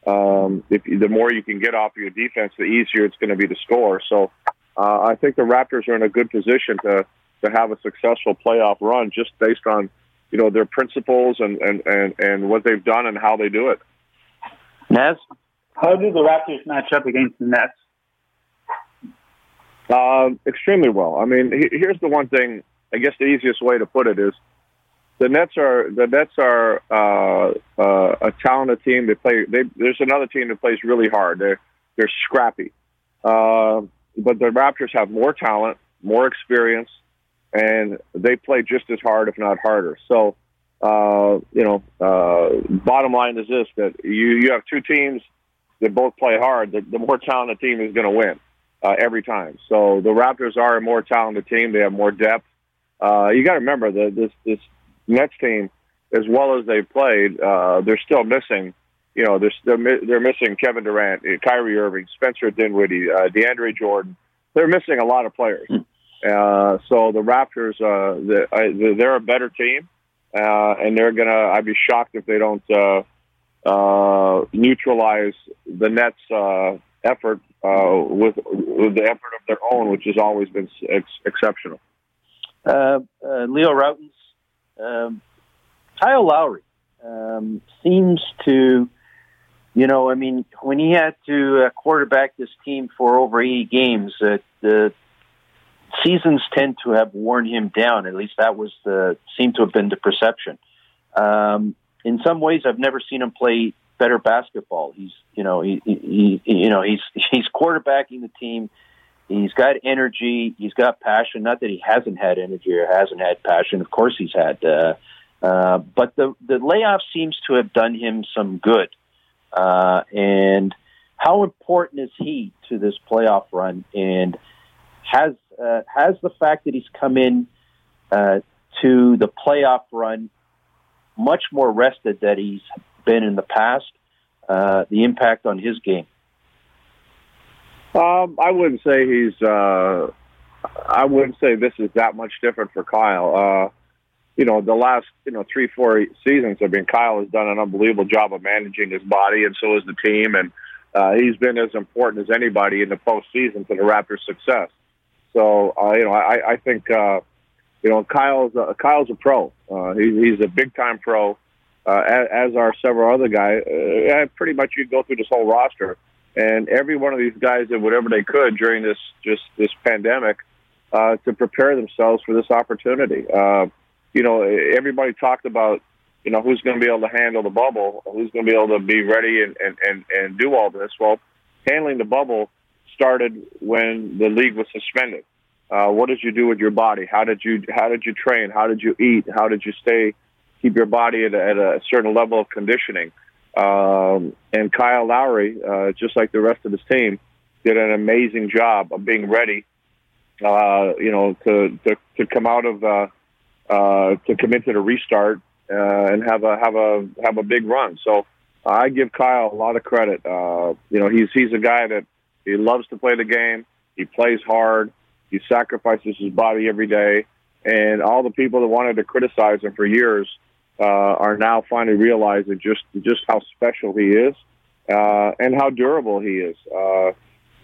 Um, if, the more you can get off your defense, the easier it's going to be to score. So uh, I think the Raptors are in a good position to, to have a successful playoff run just based on, you know, their principles and, and, and, and what they've done and how they do it. Naz? How do the Raptors match up against the Nets? Uh, extremely well. I mean, here's the one thing. I guess the easiest way to put it is the Nets are the Nets are uh, uh, a talented team. They play. They, there's another team that plays really hard. They're they're scrappy, uh, but the Raptors have more talent, more experience, and they play just as hard, if not harder. So, uh, you know, uh, bottom line is this: that you you have two teams that both play hard. The, the more talented team is going to win uh, every time. So the Raptors are a more talented team. They have more depth. Uh, you got to remember that this, this Nets team, as well as they've played, uh, they're still missing, you know, they're they're, they're missing Kevin Durant, Kyrie Irving, Spencer Dinwiddie, uh, DeAndre Jordan. They're missing a lot of players. Uh, so the Raptors, uh, they're a better team, uh, and they're gonna. I'd be shocked if they don't uh, uh, neutralize the Nets' uh, effort uh, with, with the effort of their own, which has always been ex- exceptional. Uh, uh, Leo Rautins, um, Kyle Lowry um, seems to you know, I mean, when he had to uh, quarterback this team for over eighty games, uh, the seasons tend to have worn him down. At least that was the seemed to have been the perception. Um, in some ways, I've never seen him play better basketball. He's, you know, he, he, he you know, he's he's quarterbacking the team. He's got energy. He's got passion. Not that he hasn't had energy or hasn't had passion. Of course, he's had. Uh, uh, but the the layoff seems to have done him some good. Uh, and how important is he to this playoff run? And has uh, has the fact that he's come in uh, to the playoff run much more rested than he's been in the past? Uh, the impact on his game. Um, I wouldn't say he's. Uh, I wouldn't say this is that much different for Kyle. Uh, you know, the last you know three, four seasons. I mean, Kyle has done an unbelievable job of managing his body, and so has the team. And uh, he's been as important as anybody in the postseason to the Raptors' success. So, uh, you know, I, I think uh, you know Kyle's a, Kyle's a pro. Uh, he, he's a big time pro, uh, as, as are several other guys. Uh, pretty much, you go through this whole roster. And every one of these guys did whatever they could during this just this pandemic uh, to prepare themselves for this opportunity. Uh, you know, everybody talked about, you know, who's going to be able to handle the bubble, who's going to be able to be ready and, and, and, and do all this. Well, handling the bubble started when the league was suspended. Uh, what did you do with your body? How did you how did you train? How did you eat? How did you stay keep your body at a, at a certain level of conditioning? Um, and Kyle Lowry, uh, just like the rest of his team, did an amazing job of being ready, uh, you know, to, to, to come out of, uh, uh, to commit to the restart, uh, and have a, have a, have a big run. So I give Kyle a lot of credit. Uh, you know, he's, he's a guy that he loves to play the game. He plays hard. He sacrifices his body every day. And all the people that wanted to criticize him for years, Uh, are now finally realizing just just how special he is uh, and how durable he is. Uh,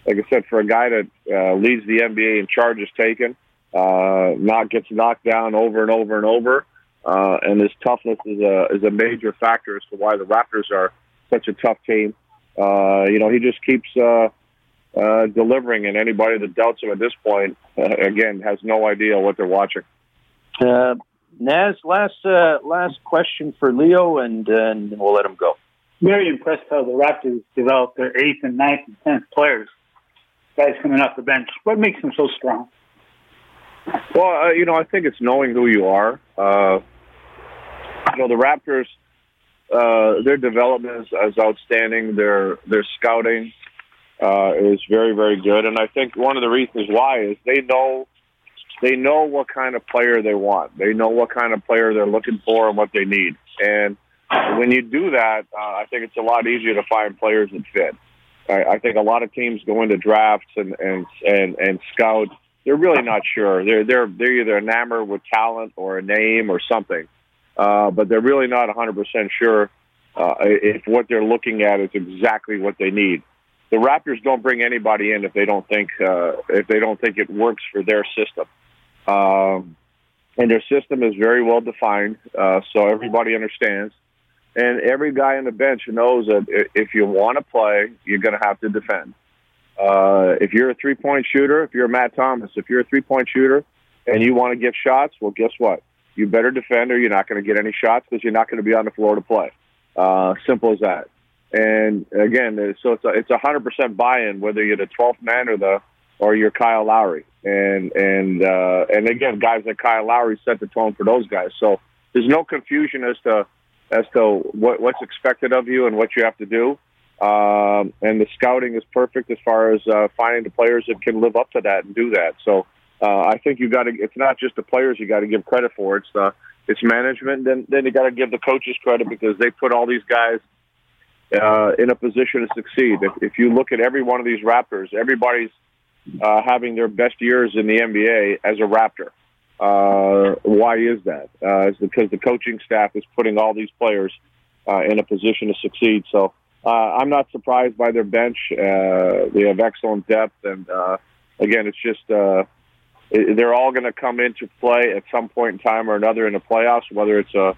like I said, for a guy that uh, leads the N B A in charges taken, uh, not gets knocked down over and over and over, uh, and his toughness is a is a major factor as to why the Raptors are such a tough team. Uh, you know, he just keeps uh, uh, delivering, and anybody that doubts him at this point, uh, again, has no idea what they're watching. Uh Naz, last uh, last question for Leo, and then we'll let him go. Very impressed how the Raptors developed their eighth and ninth and tenth players. Guys coming off the bench. What makes them so strong? Well, uh, you know, I think it's knowing who you are. Uh, you know, the Raptors, uh, their development is, is outstanding. Their their scouting uh, is very, very good, and I think one of the reasons why is they know. They know what kind of player they want. They know what kind of player they're looking for and what they need. And when you do that, uh, I think it's a lot easier to find players that fit. I, I think a lot of teams go into drafts and, and, and, and scout. They're really not sure. They're, they're, they're either enamored with talent or a name or something. Uh, but they're really not one hundred percent sure uh, if what they're looking at is exactly what they need. The Raptors don't bring anybody in if they don't think, uh, if they don't think it works for their system. Um, and their system is very well defined, uh, so everybody understands. And every guy on the bench knows that if you want to play, you're going to have to defend. Uh, if you're a three-point shooter, if you're Matt Thomas, if you're a three-point shooter and you want to get shots, well, guess what? You better defend or you're not going to get any shots because you're not going to be on the floor to play. Uh, simple as that. And, again, so it's a, it's one hundred percent buy-in, whether you're the twelfth man or the or you're Kyle Lowry. And, and, uh, and again, guys like Kyle Lowry set the tone for those guys. So there's no confusion as to, as to what, what's expected of you and what you have to do. Um, and the scouting is perfect as far as, uh, finding the players that can live up to that and do that. So, uh, I think you gotta, it's not just the players you gotta give credit for. It's the, it's management. Then, then you gotta give the coaches credit because they put all these guys, uh, in a position to succeed. If, if you look at every one of these Raptors, everybody's, Uh, having their best years in the N B A as a Raptor. Uh, why is that? Uh, it's because the coaching staff is putting all these players uh, in a position to succeed. So uh, I'm not surprised by their bench. Uh, they have excellent depth. And, uh, again, it's just uh, it, they're all going to come into play at some point in time or another in the playoffs, whether it's a,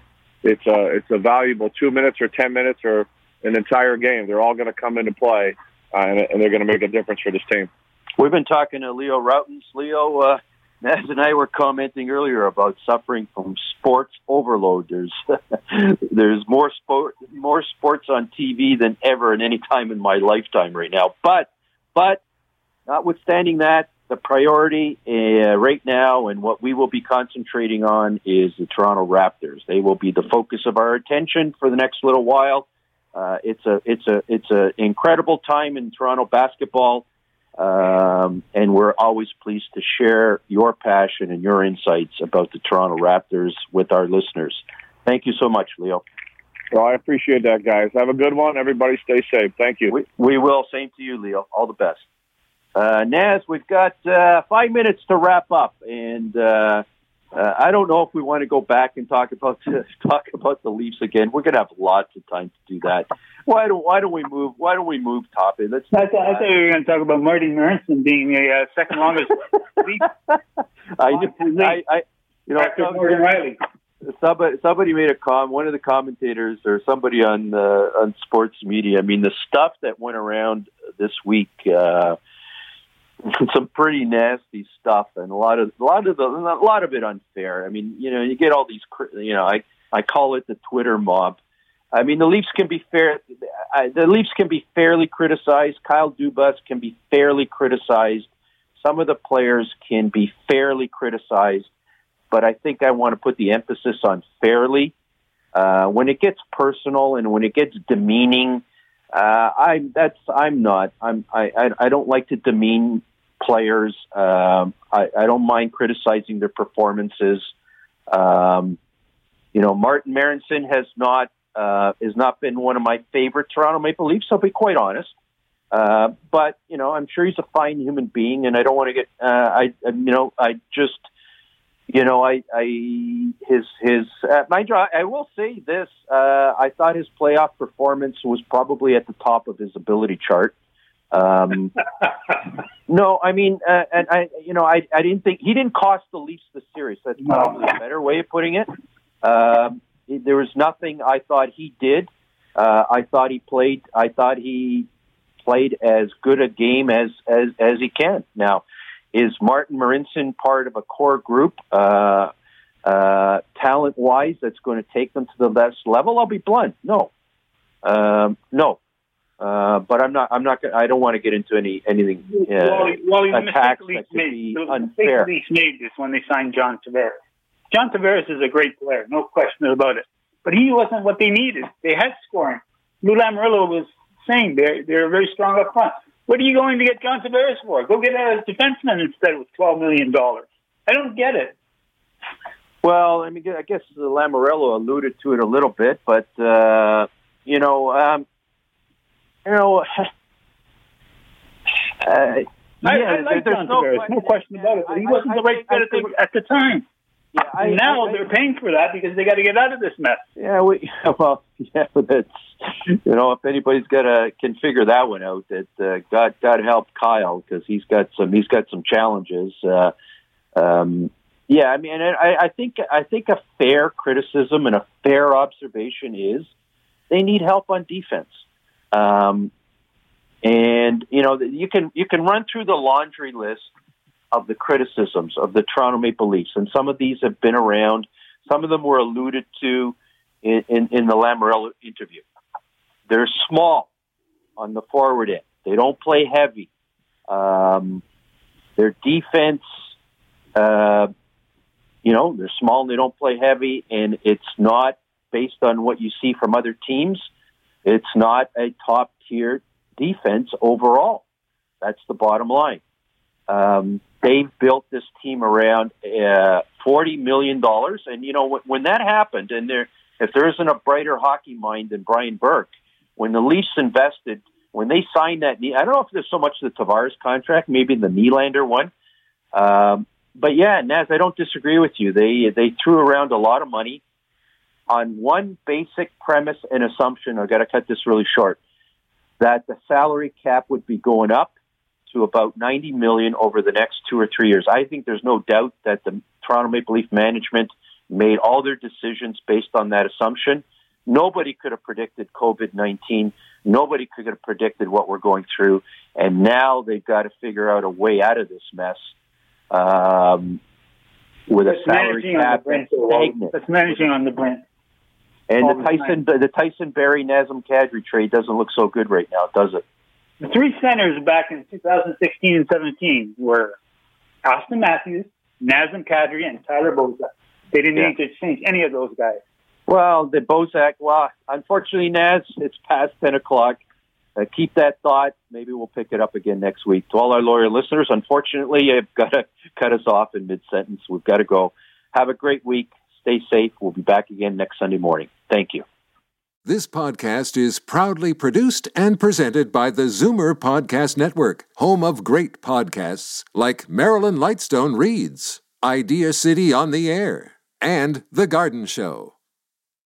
it's a, it's a valuable two minutes or ten minutes or an entire game. They're all going to come into play, uh, and, and they're going to make a difference for this team. We've been talking to Leo Rautins. Leo, uh, Naz and I were commenting earlier about suffering from sports overload. There's there's more sport, more sports on T V than ever at any time in my lifetime right now. But but notwithstanding that, the priority uh, right now and what we will be concentrating on is the Toronto Raptors. They will be the focus of our attention for the next little while. Uh, it's a it's a it's an incredible time in Toronto basketball. Um, and we're always pleased to share your passion and your insights about the Toronto Raptors with our listeners. Thank you so much, Leo. Well, I appreciate that, guys. Have a good one. Everybody stay safe. Thank you. We, we will. Same to you, Leo. All the best. Uh, Naz, we've got uh, five minutes to wrap up. And uh, uh, I don't know if we want to go back and talk about the, talk about the Leafs again. We're going to have lots of time to do that. Why don't Why don't we move? Why don't we move topic? Let's. I, th- I thought we were going to talk about Martin Marincin being the uh, second longest league. I, I, I, you know, after Morgan Riley. Somebody, somebody made a com. One of the commentators or somebody on uh, on sports media. I mean, the stuff that went around this week. Uh, some pretty nasty stuff, and a lot of a lot of the a lot of it unfair. I mean, you know, you get all these. You know, I I call it the Twitter mob. I mean, the Leafs can be fair. The Leafs can be fairly criticized. Kyle Dubas can be fairly criticized. Some of the players can be fairly criticized, but I think I want to put the emphasis on fairly. Uh, when it gets personal and when it gets demeaning, uh, I that's I'm not. I'm I I, I don't like to demean players. Um, I, I don't mind criticizing their performances. Um, you know, Martin Marincin has not. Uh, has not been one of my favorite Toronto Maple Leafs, I'll be quite honest. Uh, but, you know, I'm sure he's a fine human being, and I don't want to get, uh, I, you know, I just, you know, I, I his, his, uh, mind you, I will say this, uh, I thought his playoff performance was probably at the top of his ability chart. Um, no, I mean, uh, and I, you know, I, I didn't think, he didn't cost the Leafs the series. That's probably a better way of putting it. Um, There was nothing I thought he did. Uh, I thought he played. I thought he played as good a game as, as, as he can. Now, is Martin Marincin part of a core group, uh, uh, talent-wise, that's going to take them to the next level? I'll be blunt. No, um, no. Uh, but I'm not. I'm not. Gonna, I don't want to get into any anything. Uh, well, well, the attacks that could be unfair. The mistake the Leafs made is when they signed John Tavares. John Tavares is a great player, no question about it. But he wasn't what they needed. They had scoring. Lou Lamoriello was saying they're, they're very strong up front. What are you going to get John Tavares for? Go get a defenseman instead with twelve million dollars. I don't get it. Well, I mean, I guess Lamoriello alluded to it a little bit, but, uh, you know, um, you know, uh, I, yeah, I like John no Tavares, question. no question about it. But he I, wasn't I, the right fit at the time. Yeah, I, now I, I, they're paying for that because they got to get out of this mess. Yeah, we, well, yeah, but that's, you know, if anybody's got to can figure that one out, that uh, God, God help Kyle because he's got some he's got some challenges. Uh, um, yeah, I mean, I, I think I think a fair criticism and a fair observation is they need help on defense, um, and you know you can you can run through the laundry list of the criticisms of the Toronto Maple Leafs. And some of these have been around. Some of them were alluded to in, in, in the Lamoriello interview. They're small on the forward end. They don't play heavy. Um, their defense, uh, you know, they're small and they don't play heavy. And it's not based on what you see from other teams. It's not a top-tier defense overall. That's the bottom line. Um, They've built this team around uh, forty million dollars. And, you know, when, when that happened, and there, if there isn't a brighter hockey mind than Brian Burke, when the Leafs invested, when they signed that, I don't know if there's so much the Tavares contract, maybe the Nylander one. Um, but, yeah, Naz, I don't disagree with you. They, they threw around a lot of money on one basic premise and assumption. I've got to cut this really short, that the salary cap would be going up to about ninety million dollars over the next two or three years. I think there's no doubt that the Toronto Maple Leaf management made all their decisions based on that assumption. Nobody could have predicted COVID nineteen. Nobody could have predicted what we're going through. And now they've got to figure out a way out of this mess um, with that's a salary cap. That's managing on the brink. And the Tyson, the, the Tyson Berry Nazem Kadri trade doesn't look so good right now, does it? The three centers back in two thousand sixteen and seventeen were Austin Matthews, Nazem Kadri, and Tyler Bozak. They didn't yeah. need to change any of those guys. Well, the Bozak, well, unfortunately, Naz, it's past ten o'clock. Uh, keep that thought. Maybe we'll pick it up again next week. To all our lawyer listeners, unfortunately, you've got to cut us off in mid-sentence. We've got to go. Have a great week. Stay safe. We'll be back again next Sunday morning. Thank you. This podcast is proudly produced and presented by the Zoomer Podcast Network, home of great podcasts like Marilyn Lightstone Reads, Idea City on the Air, and The Garden Show.